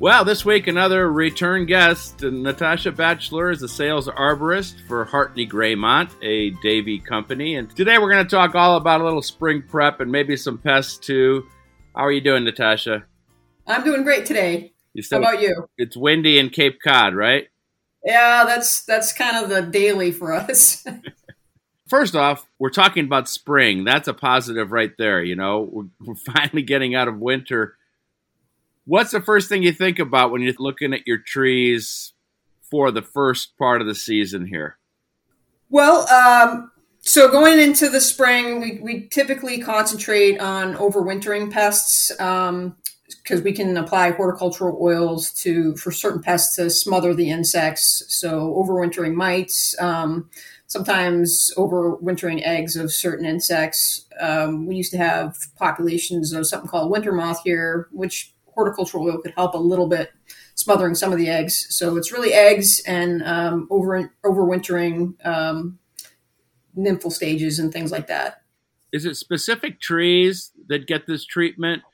Well, this week, another return guest, Natascha Batchelor, is a sales arborist for Hartney Greymont, a Davey company. And today we're going to talk all about a little spring prep and maybe some pests, too. How are you doing, Natascha? I'm doing great today. How about you? It's windy in Cape Cod, right? Yeah, that's kind of the daily for us. First off, we're talking about spring. That's a positive right there, you know. We're finally getting out of winter. What's the first thing you think about when you're looking at your trees for the first part of the season here? Well, so going into the spring, we typically concentrate on overwintering pests because we can apply horticultural oils for certain pests to smother the insects. So overwintering mites, sometimes overwintering eggs of certain insects. We used to have populations of something called winter moth here, which horticultural oil could help a little bit smothering some of the eggs. So it's really eggs and overwintering nymphal stages and things like that. Is it specific trees that get this treatment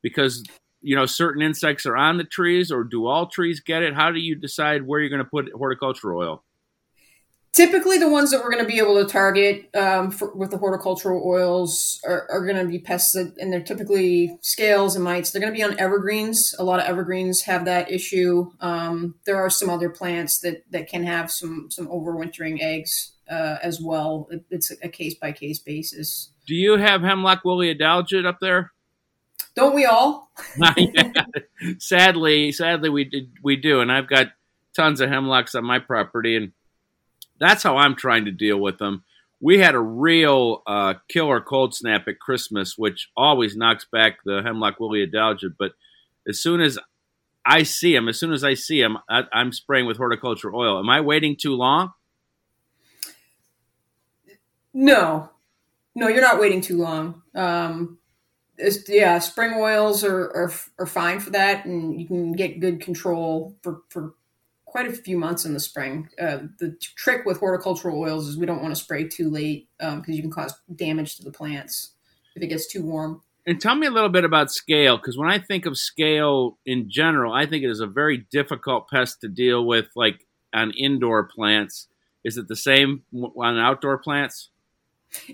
because, you know, certain insects are on the trees, or do all trees get it? How do you decide where you're going to put horticultural oil? Typically the ones that we're going to be able to target with the horticultural oils are going to be pests, and they're typically scales and mites. They're going to be on evergreens. A lot of evergreens have that issue. There are some other plants that can have some overwintering eggs as well. It's a case-by-case basis. Do you have hemlock woolly adelgid up there? Don't we all? Sadly, we do, and I've got tons of hemlocks on my property, and that's how I'm trying to deal with them. We had a real killer cold snap at Christmas, which always knocks back the hemlock woolly adelgid. But as soon as I see them, I'm spraying with horticultural oil. Am I waiting too long? No, you're not waiting too long. Spring oils are fine for that, and you can get good control for quite a few months in the spring. The trick with horticultural oils is we don't want to spray too late because you can cause damage to the plants if it gets too warm. And tell me a little bit about scale, because when I think of scale in general, I think it is a very difficult pest to deal with, like on indoor plants. Is it the same on outdoor plants?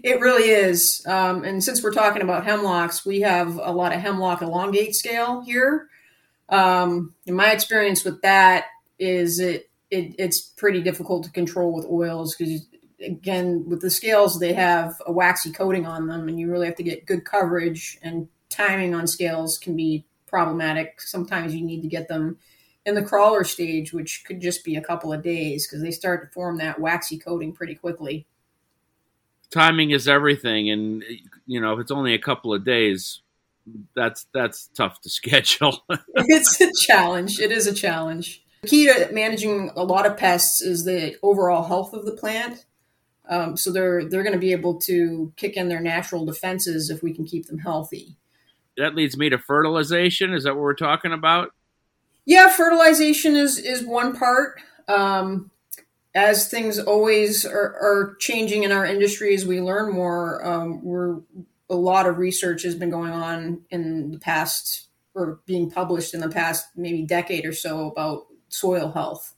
It really is. And since we're talking about hemlocks, we have a lot of hemlock elongate scale here. In my experience with that, is it's pretty difficult to control with oils because, again, with the scales, they have a waxy coating on them, and you really have to get good coverage, and timing on scales can be problematic. Sometimes you need to get them in the crawler stage, which could just be a couple of days because they start to form that waxy coating pretty quickly. Timing is everything, and, you know, if it's only a couple of days, that's tough to schedule. It's a challenge. It is a challenge. The key to managing a lot of pests is the overall health of the plant. So they're going to be able to kick in their natural defenses if we can keep them healthy. That leads me to fertilization. Is that what we're talking about? Yeah, fertilization is one part. As things always are changing in our industry as we learn more, a lot of research has been going on in the past, or being published in the past maybe decade or so, about soil health.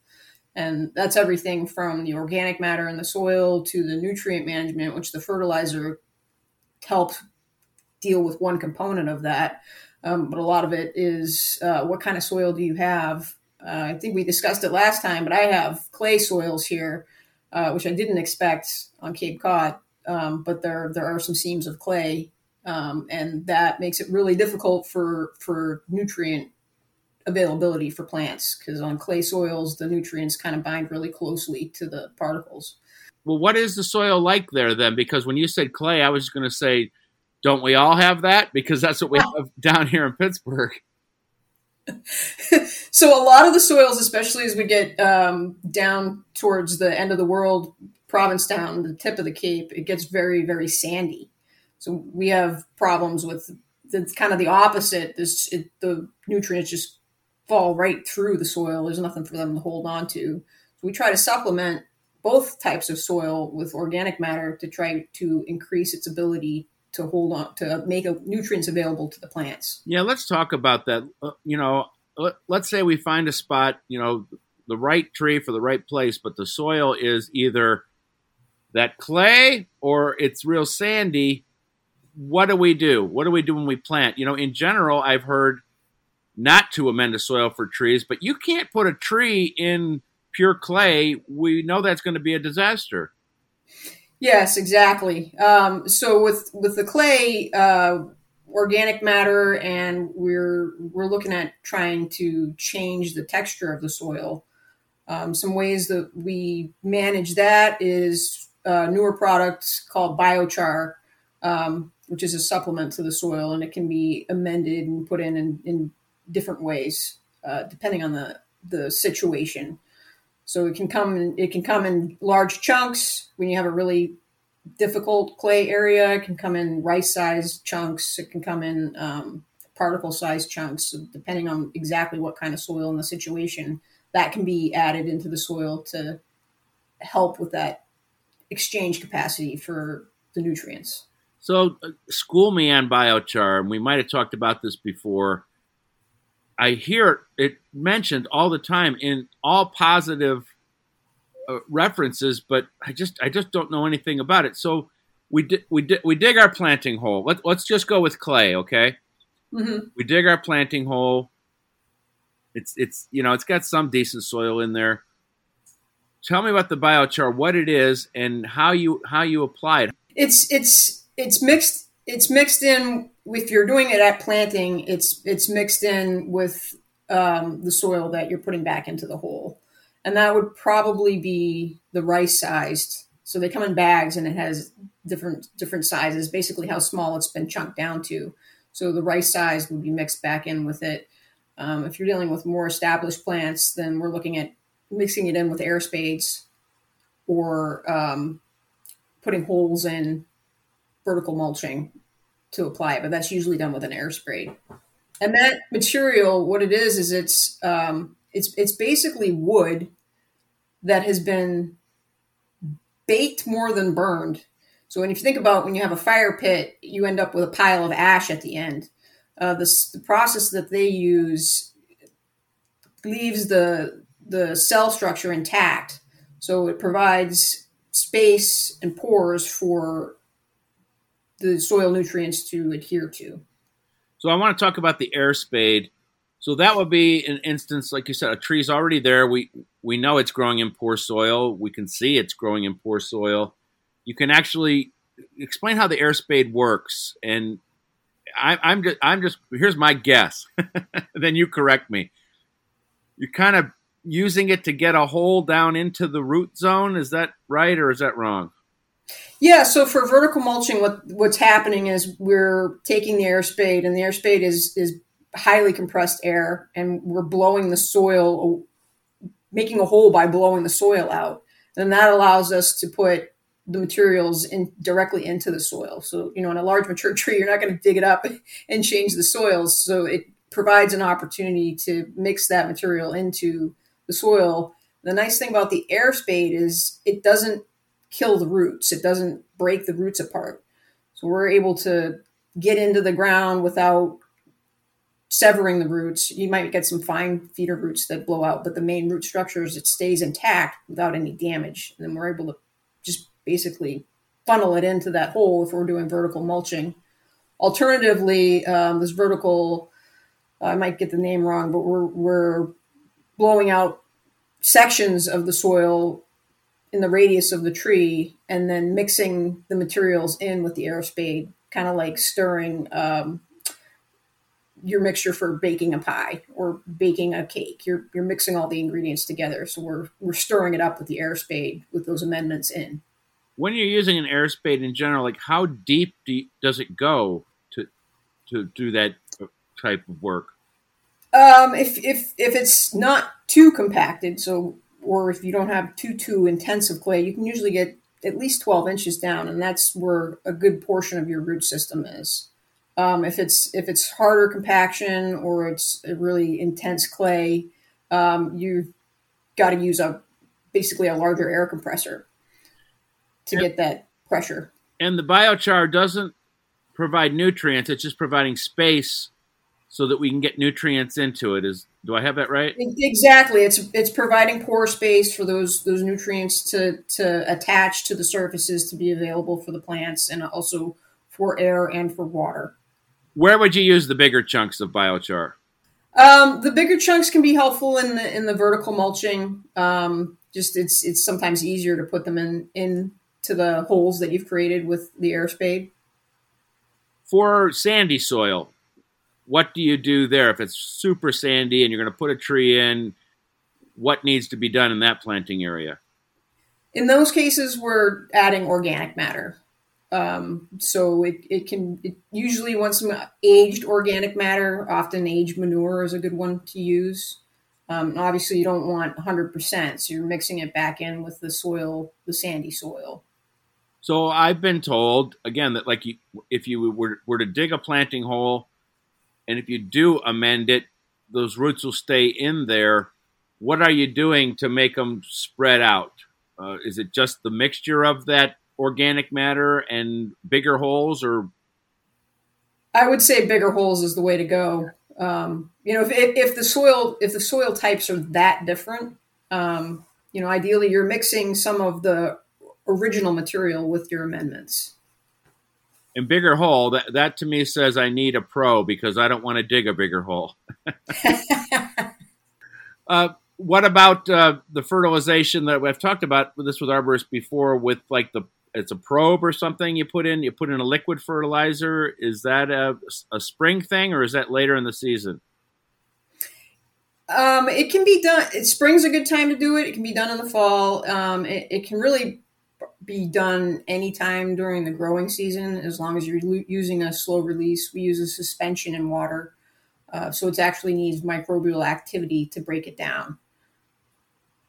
And that's everything from the organic matter in the soil to the nutrient management, which the fertilizer helps deal with one component of that. But a lot of it is what kind of soil do you have? I think we discussed it last time, but I have clay soils here, which I didn't expect on Cape Cod. But there are some seams of clay, and that makes it really difficult for nutrient availability for plants, because on clay soils, the nutrients kind of bind really closely to the particles. Well, what is the soil like there then? Because when you said clay, I was going to say, don't we all have that? Because that's what we have down here in Pittsburgh. So a lot of the soils, especially as we get down towards the end of the world, Provincetown, the tip of the Cape, it gets very, very sandy. So we have problems with it's kind of the opposite. The nutrients just fall right through the soil. There's nothing for them to hold on to. So we try to supplement both types of soil with organic matter to try to increase its ability to hold on, to make nutrients available to the plants. Yeah, let's talk about that. Let's say we find a spot, the right tree for the right place, but the soil is either that clay or it's real sandy. What do we do? What do we do when we plant? In general, I've heard not to amend the soil for trees, but you can't put a tree in pure clay. We know that's going to be a disaster. Yes, exactly. So with the clay, organic matter, and we're looking at trying to change the texture of the soil. Some ways that we manage that is a newer product called biochar, which is a supplement to the soil, and it can be amended and put in different ways, depending on the situation. So it can come in large chunks. When you have a really difficult clay area, it can come in rice-sized chunks. It can come in particle-sized chunks, depending on exactly what kind of soil and the situation. That can be added into the soil to help with that exchange capacity for the nutrients. So school me on biochar, and we might have talked about this before. I hear it mentioned all the time in all positive references, but I just don't know anything about it. So we dig our planting hole. Let's just go with clay, okay? Mm-hmm. We dig our planting hole. It's got some decent soil in there. Tell me about the biochar, what it is, and how you apply it. It's mixed in. If you're doing it at planting, it's mixed in with the soil that you're putting back into the hole. And that would probably be the rice-sized. So they come in bags, and it has different sizes, basically how small it's been chunked down to. So the rice-sized would be mixed back in with it. If you're dealing with more established plants, then we're looking at mixing it in with air spades or putting holes in vertical mulching to apply it, but that's usually done with an air spray. And that material, what it is it's basically wood that has been baked more than burned. So when you think about when you have a fire pit, you end up with a pile of ash at the end. The process that they use leaves the cell structure intact, so it provides space and pores for the soil nutrients to adhere to. So I want to talk about the air spade. So that would be an instance, like you said, a tree's already there. We know it's growing in poor soil. We can see it's growing in poor soil. You can actually explain how the air spade works. And I'm just here's my guess. Then you correct me. You're kind of using it to get a hole down into the root zone. Is that right or is that wrong? Yeah, so for vertical mulching, what's happening is we're taking the air spade, and the air spade is highly compressed air, and we're blowing the soil, making a hole by blowing the soil out. And that allows us to put the materials in directly into the soil. So, in a large mature tree, you're not going to dig it up and change the soils. So it provides an opportunity to mix that material into the soil. The nice thing about the air spade is it doesn't kill the roots. It doesn't break the roots apart. So we're able to get into the ground without severing the roots. You might get some fine feeder roots that blow out, but the main root structures, it stays intact without any damage. And then we're able to just basically funnel it into that hole if we're doing vertical mulching. Alternatively, this vertical, I might get the name wrong, but we're blowing out sections of the soil in the radius of the tree, and then mixing the materials in with the air spade, kind of like stirring your mixture for baking a pie or baking a cake. You're mixing all the ingredients together, so we're stirring it up with the air spade with those amendments in. When you're using an air spade in general, like how deep does it go to do that type of work? If it's not too compacted, so. Or if you don't have too intensive clay, you can usually get at least 12 inches down, and that's where a good portion of your root system is. If it's harder compaction or it's a really intense clay, you've got to use basically a larger air compressor to get that pressure. And the biochar doesn't provide nutrients; it's just providing space so that we can get nutrients into it. Do I have that right? Exactly. It's providing pore space for those nutrients to attach to the surfaces to be available for the plants, and also for air and for water. Where would you use the bigger chunks of biochar? The bigger chunks can be helpful in the vertical mulching. It's sometimes easier to put them into the holes that you've created with the air spade. For sandy soil, what do you do there? If it's super sandy and you're going to put a tree in, what needs to be done in that planting area? In those cases, we're adding organic matter. So it usually wants some aged organic matter. Often aged manure is a good one to use. Obviously you don't want 100%, so you're mixing it back in with the soil, the sandy soil. So I've been told again that if you were to dig a planting hole, and if you do amend it, those roots will stay in there. What are you doing to make them spread out? Is it just the mixture of that organic matter and bigger holes, or? I would say bigger holes is the way to go. If the soil types are that different, ideally you're mixing some of the original material with your amendments. And bigger hole, that to me says I need a pro, because I don't want to dig a bigger hole. What about the fertilization that I've talked about with this with arborists before, with it's a probe or something you put in a liquid fertilizer. Is that a spring thing, or is that later in the season? It can be done. Spring's a good time to do it. It can be done in the fall. It can really be done anytime during the growing season, as long as you're using a slow release. We use a suspension in water. So it actually needs microbial activity to break it down.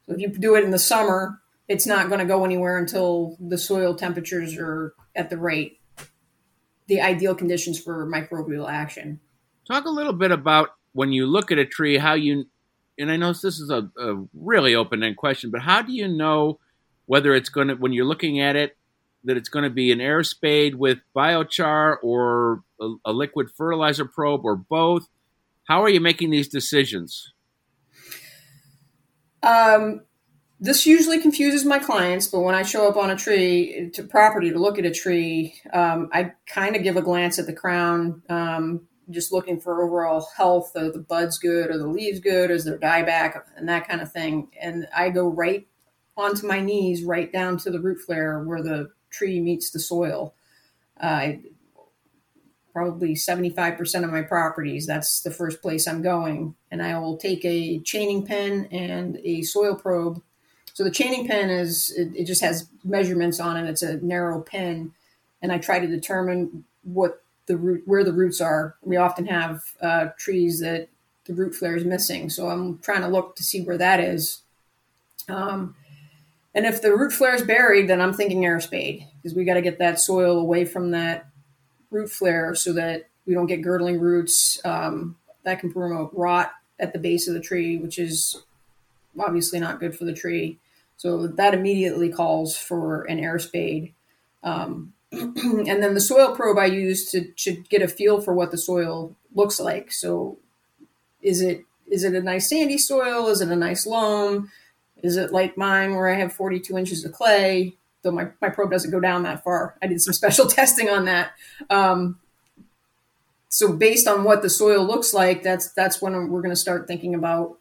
So if you do it in the summer, it's not going to go anywhere until the soil temperatures are at the ideal conditions for microbial action. Talk a little bit about, when you look at a tree, and I know this is a really open-end question, but how do you know whether it's going to, when you're looking at it, that it's going to be an air spade with biochar or a liquid fertilizer probe or both? How are you making these decisions? This usually confuses my clients, but when I show up on a tree to property to look at a tree, I kind of give a glance at the crown, just looking for overall health. Are the buds good? Are the leaves good? Is there dieback? And that kind of thing. And I go right onto my knees, right down to the root flare where the tree meets the soil. Probably 75% of my properties, that's the first place I'm going. And I will take a chaining pen and a soil probe. So the chaining pen it just has measurements on it. It's a narrow pen. And I try to determine where the roots are. We often have trees that the root flare is missing. So I'm trying to look to see where that is. And if the root flare is buried, then I'm thinking air spade, because we got to get that soil away from that root flare so that we don't get girdling roots that can promote rot at the base of the tree, which is obviously not good for the tree. So that immediately calls for an air spade. And then the soil probe I use to get a feel for what the soil looks like. So is it a nice sandy soil? Is it a nice loam? Is it like mine where I have 42 inches of clay? Though my probe doesn't go down that far. I did some special testing on that. So based on what the soil looks like, that's when we're going to start thinking about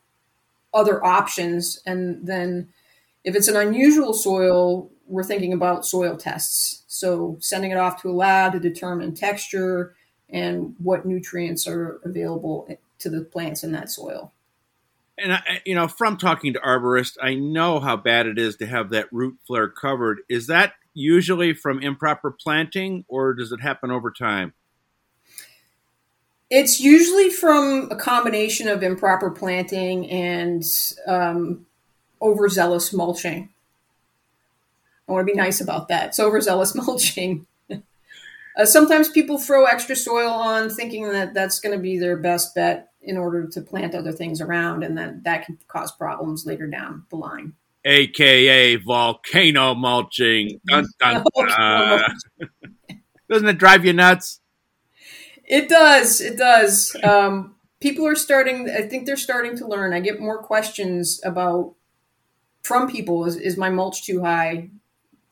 other options. And then if it's an unusual soil, we're thinking about soil tests. So sending it off to a lab to determine texture and what nutrients are available to the plants in that soil. And, from talking to arborists, I know how bad it is to have that root flare covered. Is that usually from improper planting, or does it happen over time? It's usually from a combination of improper planting and overzealous mulching. I want to be nice about that. So overzealous mulching. Sometimes people throw extra soil on thinking that that's going to be their best bet in order to plant other things around, and that can cause problems later down the line. AKA volcano mulching. Dun, dun, dun. Doesn't it drive you nuts? It does. It does. People are starting, I think they're starting to learn. I get more questions from people, is my mulch too high?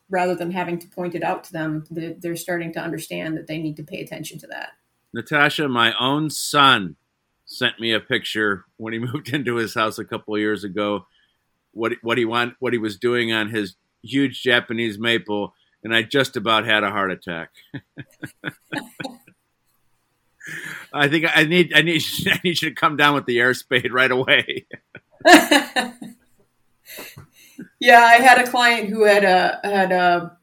Rather than having to point it out to them, they're starting to understand that they need to pay attention to that. Natascha, my own son sent me a picture when he moved into his house a couple of years ago, what he was doing on his huge Japanese maple, and I just about had a heart attack. I think I need you to come down with the air spade right away. Yeah, I had a client who had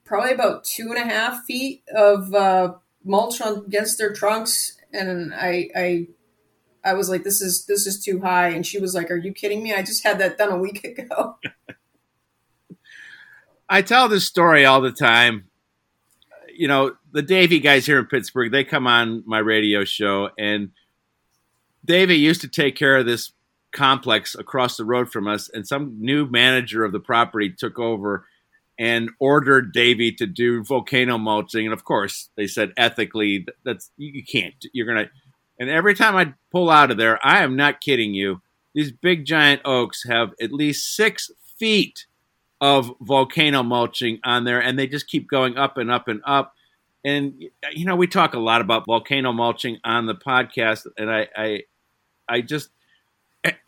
probably about 2.5 feet of mulch against their trunks, and I was like, "This is too high," and she was like, "Are you kidding me? I just had that done a week ago." I tell this story all the time. You know, the Davey guys here in Pittsburgh, they come on my radio show, and Davey used to take care of this complex across the road from us, and some new manager of the property took over and ordered Davey to do volcano mulching. And of course, they said ethically, that's, you can't, you're going to. And every time I pull out of there, I am not kidding you, these big giant oaks have at least 6 feet of volcano mulching on there, and they just keep going up and up and up. And, you know, we talk a lot about volcano mulching on the podcast, and I just,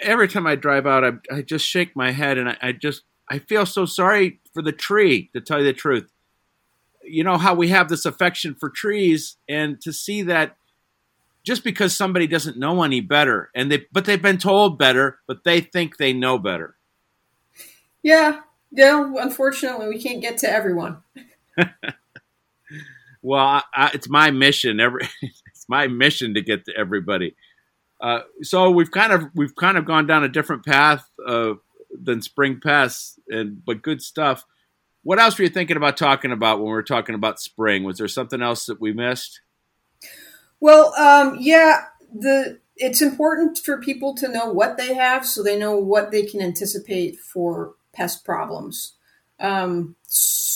every time I drive out, I just shake my head, and I feel so sorry for the tree, to tell you the truth. You know how we have this affection for trees, and to see that just because somebody doesn't know any better, but they've been told better, but they think they know better. Yeah, unfortunately, we can't get to everyone. Well, it's my mission. It's my mission to get to everybody. So we've kind of gone down a different path than spring pests, but good stuff. What else were you thinking about talking about when we were talking about spring? Was there something else that we missed? Well, it's important for people to know what they have, so they know what they can anticipate for pest problems.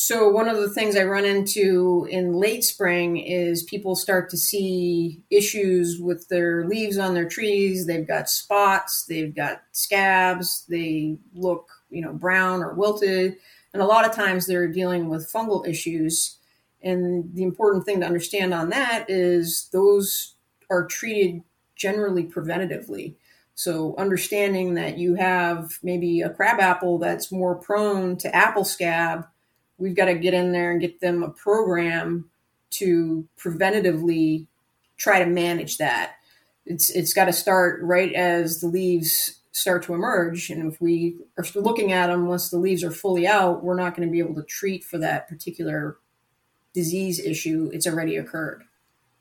So one of the things I run into in late spring is people start to see issues with their leaves on their trees. They've got spots, they've got scabs, they look, brown or wilted. And a lot of times they're dealing with fungal issues. And the important thing to understand on that is those are treated generally preventatively. So understanding that you have maybe a crab apple that's more prone to apple scab, we've got to get in there and get them a program to preventatively try to manage that. It's got to start right as the leaves start to emerge. And if we are looking at them once the leaves are fully out, we're not going to be able to treat for that particular disease issue. It's already occurred.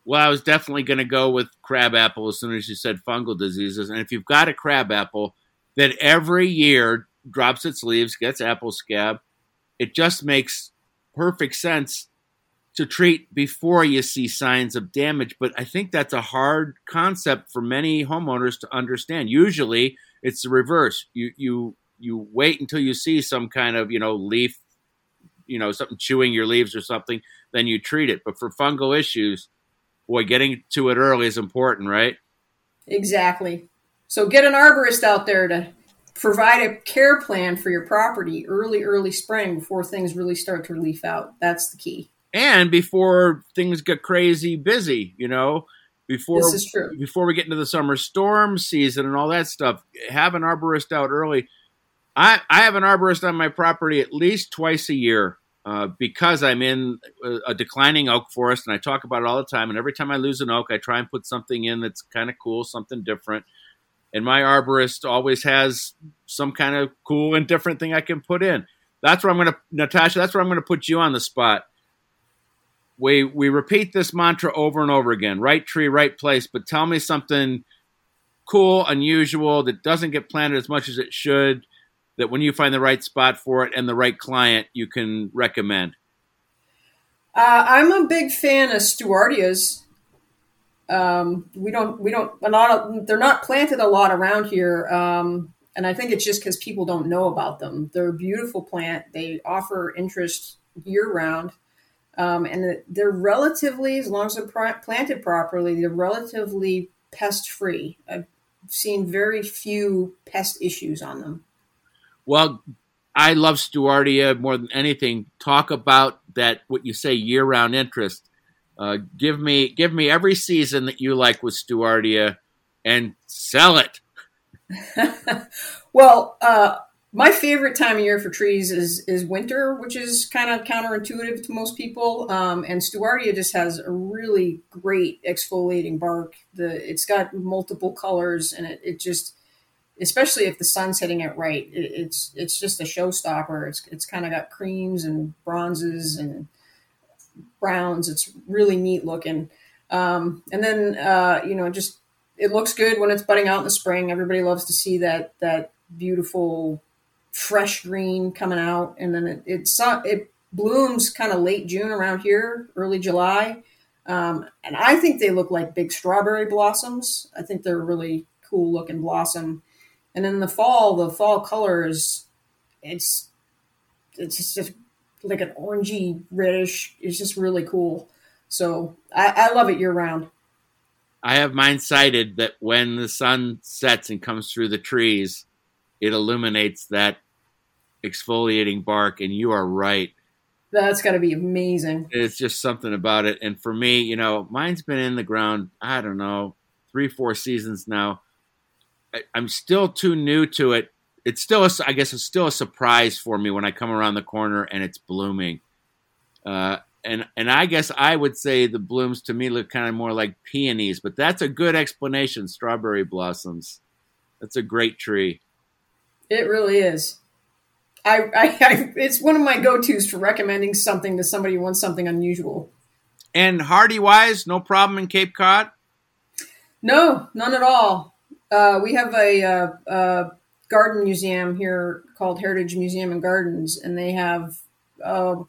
Well, I was definitely going to go with crab apple as soon as you said fungal diseases. And if you've got a crab apple that every year drops its leaves, gets apple scab, it just makes perfect sense to treat before you see signs of damage. But I think that's a hard concept for many homeowners to understand. Usually it's the reverse. You wait until you see some kind of, leaf, something chewing your leaves or something, then you treat it. But for fungal issues, boy, getting to it early is important, right? Exactly. So get an arborist out there to provide a care plan for your property early spring before things really start to leaf out. That's the key. And before things get crazy busy, This is true. Before we get into the summer storm season and all that stuff, have an arborist out early. I have an arborist on my property at least twice a year. Because I'm in a declining oak forest, and I talk about it all the time, and every time I lose an oak, I try and put something in that's kind of cool, something different. And my arborist always has some kind of cool and different thing I can put in. That's where I'm going to, Natascha, that's where I'm going to put you on the spot. We repeat this mantra over and over again, right tree, right place, but tell me something cool, unusual, that doesn't get planted as much as it should, that when you find the right spot for it and the right client, you can recommend? I'm a big fan of Stewartias. They're not planted a lot around here. And I think it's just because people don't know about them. They're a beautiful plant. They offer interest year round. And they're relatively, as long as they're planted properly, they're relatively pest free. I've seen very few pest issues on them. Well, I love Stewartia more than anything. Talk about that, what you say, year round interest. Give me every season that you like with Stewartia and sell it. Well, my favorite time of year for trees is winter, which is kind of counterintuitive to most people. And Stewartia just has a really great exfoliating bark. It's got multiple colors, and it just, especially if the sun's hitting it right, it's just a showstopper. It's kind of got creams and bronzes and browns. It's really neat looking. And then, just it looks good when it's budding out in the spring. Everybody loves to see that beautiful fresh green coming out. And then it blooms kind of late June around here, early July. And I think they look like big strawberry blossoms. I think they're a really cool looking blossom. And in the fall color is, it's just like an orangey reddish. It's just really cool. So I love it year round. I have mine sighted that when the sun sets and comes through the trees, it illuminates that exfoliating bark, and you are right. That's got to be amazing. It's just something about it. And for me, mine's been in the ground, I don't know, 3-4 seasons now. I'm still too new to it. It's still, it's still a surprise for me when I come around the corner and it's blooming. And I guess I would say the blooms to me look kind of more like peonies, but that's a good explanation, strawberry blossoms. That's a great tree. It really is. It's one of my go-tos for recommending something to somebody who wants something unusual. And hardy-wise, no problem in Cape Cod? No, none at all. We have a garden museum here called Heritage Museum and Gardens, and they have a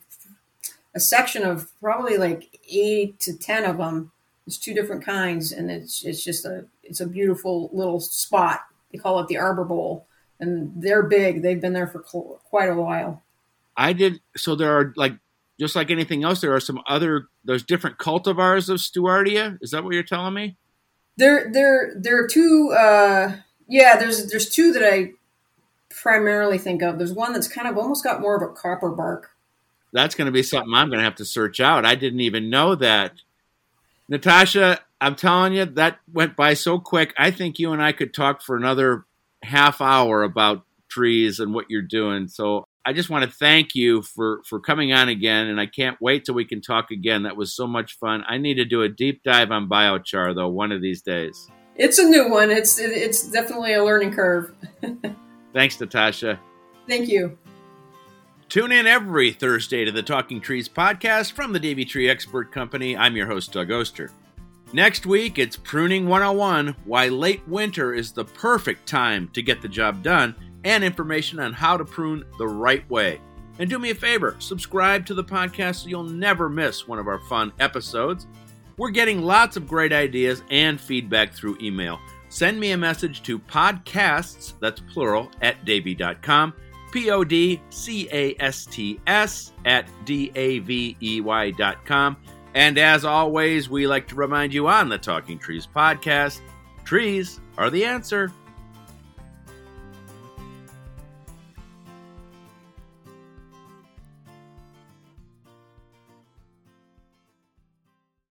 section of probably like 8 to 10 of them. There's 2 different kinds, and it's just a beautiful little spot. They call it the Arbor Bowl. And they're big. They've been there for quite a while. So there are, like, just like anything else, there are there's different cultivars of Stewartia. Is that what you're telling me? There are 2. There's 2 that I primarily think of. There's one that's kind of almost got more of a copper bark. That's going to be something I'm going to have to search out. I didn't even know that. Natascha, I'm telling you, that went by so quick. I think you and I could talk for another half hour about trees and what you're doing. So I just want to thank you for coming on again, and I can't wait till we can talk again. That was so much fun. I need to do a deep dive on biochar, though, one of these days. It's a new one. It's definitely a learning curve. Thanks, Natascha. Thank you. Tune in every Thursday to the Talking Trees podcast from the Davey Tree Expert Company. I'm your host, Doug Oster. Next week, it's Pruning 101, why late winter is the perfect time to get the job done, and information on how to prune the right way. And do me a favor, subscribe to the podcast so you'll never miss one of our fun episodes. We're getting lots of great ideas and feedback through email. Send me a message to podcasts, that's plural, at davey.com, podcasts at davey.com. And as always, we like to remind you on the Talking Trees podcast, trees are the answer.